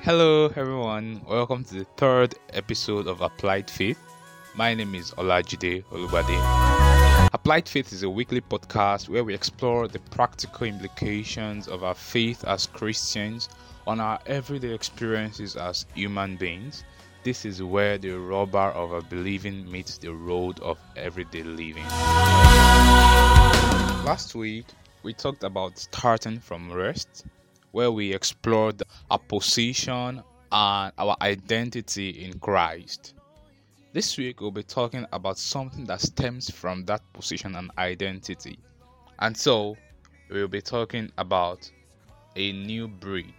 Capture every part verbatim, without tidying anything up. Hello everyone, welcome to the third episode of Applied Faith. My name is Olajide Olubade. Applied Faith is a weekly podcast where we explore the practical implications of our faith as Christians on our everyday experiences as human beings. This is where the rubber of our believing meets the road of everyday living. Last week, we talked about starting from rest, where we explored our position and our identity in Christ. This week, we'll be talking about something that stems from that position and identity. And so, we'll be talking about a new breed.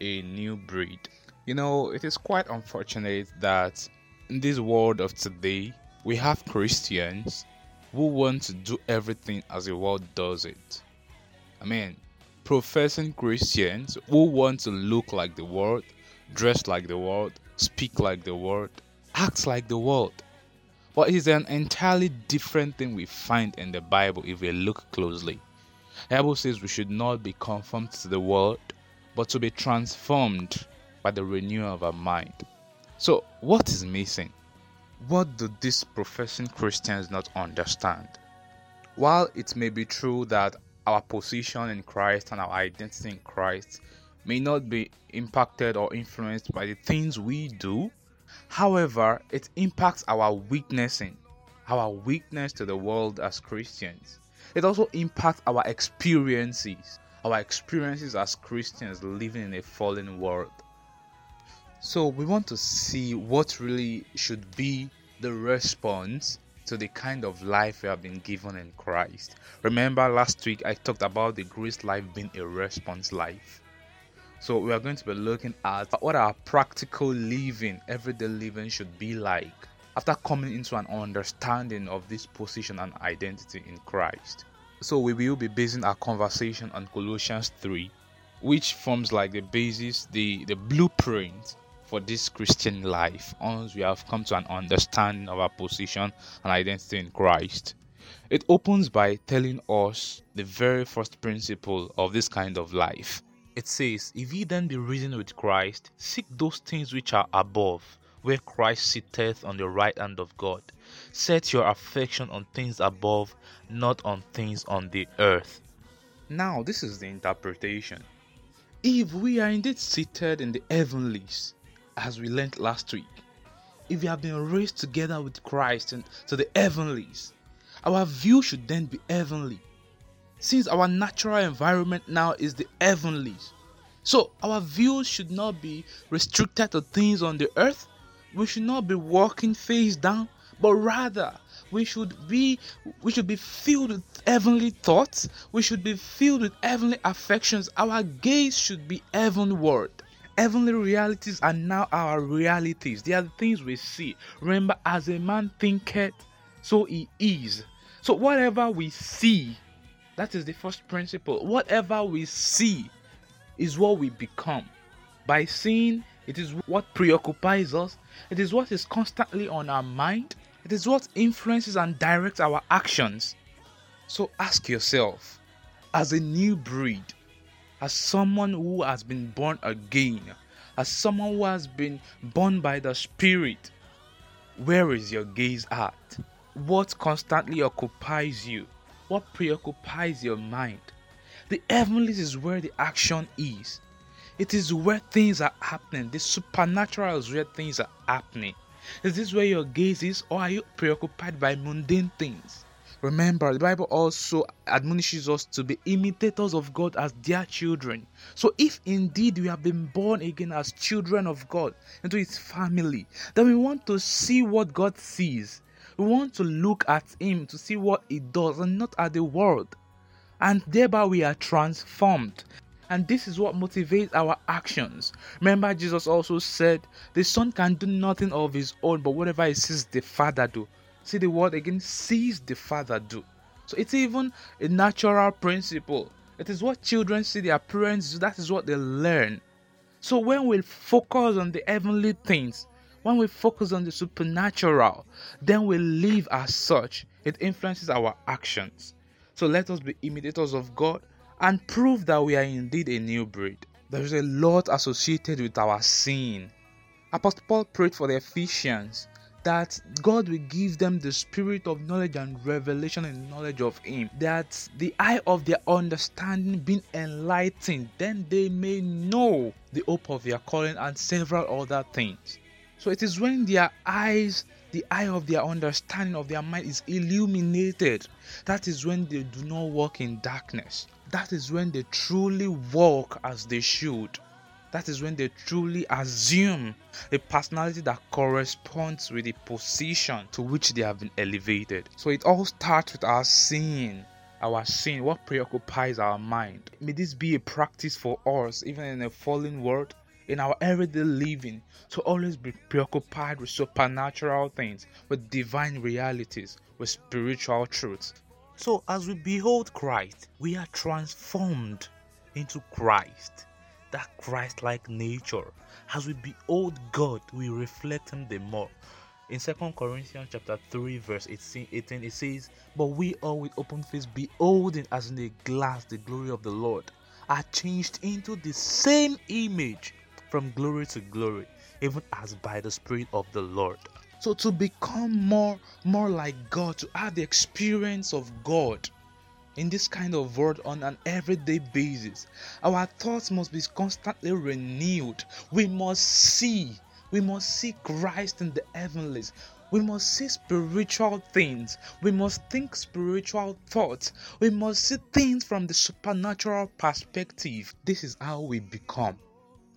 A new breed. You know, it is quite unfortunate that in this world of today, we have Christians who want to do everything as the world does it. I mean, professing Christians who want to look like the world, dress like the world, speak like the world, act like the world. But it's an entirely different thing we find in the Bible if we look closely. The Bible says we should not be conformed to the world, but to be transformed by the renewal of our mind. So, what is missing? What do these professing Christians not understand? While it may be true that our position in Christ and our identity in Christ may not be impacted or influenced by the things we do, however, it impacts our witnessing, our witness to the world as Christians. It also impacts our experiences, our experiences as Christians living in a fallen world. So we want to see what really should be the response to the kind of life we have been given in Christ. Remember last week I talked about the grace life being a response life. So we are going to be looking at what our practical living, everyday living should be like after coming into an understanding of this position and identity in Christ. So we will be basing our conversation on Colossians three, which forms like the basis, the, the blueprint for this Christian life, once we have come to an understanding of our position and identity in Christ. It opens by telling us the very first principle of this kind of life. It says, "If ye then be risen with Christ, seek those things which are above, where Christ sitteth on the right hand of God. Set your affection on things above, not on things on the earth." Now, this is the interpretation. If we are indeed seated in the heavenlies, as we learned last week, if we have been raised together with Christ and to the heavenlies, our view should then be heavenly, since our natural environment now is the heavenlies. So our view should not be restricted to things on the earth. We should not be walking face down, but rather we should be we should be filled with heavenly thoughts. We should be filled with heavenly affections. Our gaze should be heavenward. Heavenly realities are now our realities. They are the things we see. Remember, as a man thinketh, so he is. So whatever we see, that is the first principle. Whatever we see is what we become. By seeing, it is what preoccupies us. It is what is constantly on our mind. It is what influences and directs our actions. So ask yourself, as a new breed, as someone who has been born again, as someone who has been born by the Spirit, where is your gaze at? What constantly occupies you? What preoccupies your mind? The heavenlies is where the action is. It is where things are happening. The supernatural is where things are happening. Is this where your gaze is, or are you preoccupied by mundane things? Remember, the Bible also admonishes us to be imitators of God as their children. So if indeed we have been born again as children of God into his family, then we want to see what God sees. We want to look at him to see what he does and not at the world. And thereby we are transformed. And this is what motivates our actions. Remember, Jesus also said, "The Son can do nothing of his own, but whatever he sees the Father do." See the word again, sees the Father do. So it's even a natural principle. It is what children see their parents do. That is what they learn. So when we focus on the heavenly things, when we focus on the supernatural, then we live as such. It influences our actions. So let us be imitators of God and prove that we are indeed a new breed. There is a lot associated with our sin. Apostle Paul prayed for the Ephesians that God will give them the spirit of knowledge and revelation and knowledge of Him, that the eye of their understanding being enlightened, then they may know the hope of their calling and several other things. So it is when their eyes, the eye of their understanding of their mind is illuminated, that is when they do not walk in darkness. That is when they truly walk as they should. That is when they truly assume a personality that corresponds with the position to which they have been elevated. So it all starts with our sin. Our sin, what preoccupies our mind. May this be a practice for us, even in a fallen world, in our everyday living, to always be preoccupied with supernatural things, with divine realities, with spiritual truths. So as we behold Christ, we are transformed into Christ. That Christ-like nature. As we behold God, we reflect Him the more. In Second Corinthians chapter three, verse eighteen, it says, "But we all with open face, beholding as in a glass the glory of the Lord, are changed into the same image from glory to glory, even as by the Spirit of the Lord." So to become more, more like God, to have the experience of God, in this kind of world on an everyday basis, our thoughts must be constantly renewed. We must see. We must see Christ in the heavenlies. We must see spiritual things. We must think spiritual thoughts. We must see things from the supernatural perspective. This is how we become.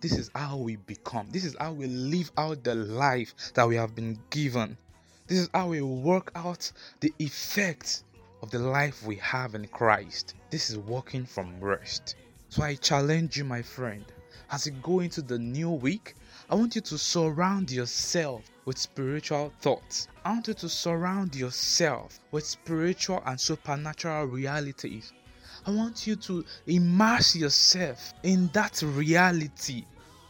This is how we become. This is how we live out the life that we have been given. This is how we work out the effects of the life we have in Christ. This is walking from rest. So I challenge you, my friend, as you go into the new week, I want you to surround yourself with spiritual thoughts. I want you to surround yourself with spiritual and supernatural realities. I want you to immerse yourself in that reality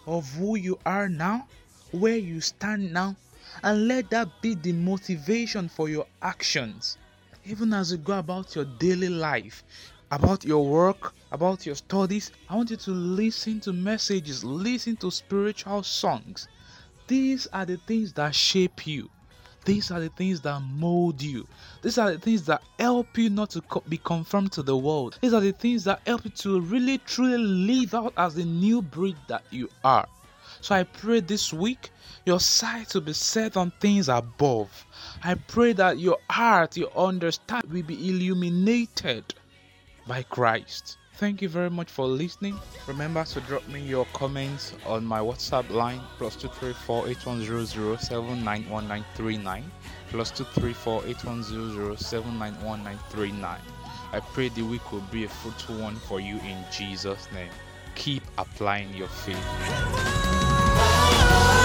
of who you are now, where you stand now, and let that be the motivation for your actions. Even as you go about your daily life, about your work, about your studies, I want you to listen to messages, listen to spiritual songs. These are the things that shape you. These are the things that mold you. These are the things that help you not to co- be conformed to the world. These are the things that help you to really truly live out as the new breed that you are. So I pray this week, your sight will be set on things above. I pray that your heart, your understanding will be illuminated by Christ. Thank you very much for listening. Remember to drop me your comments on my WhatsApp line, plus two three four eight one zero zero seven nine one nine three nine, plus two three four eight one zero zero seven nine one nine three nine. I pray the week will be a fruitful one for you in Jesus' name. Keep applying your faith. Oh,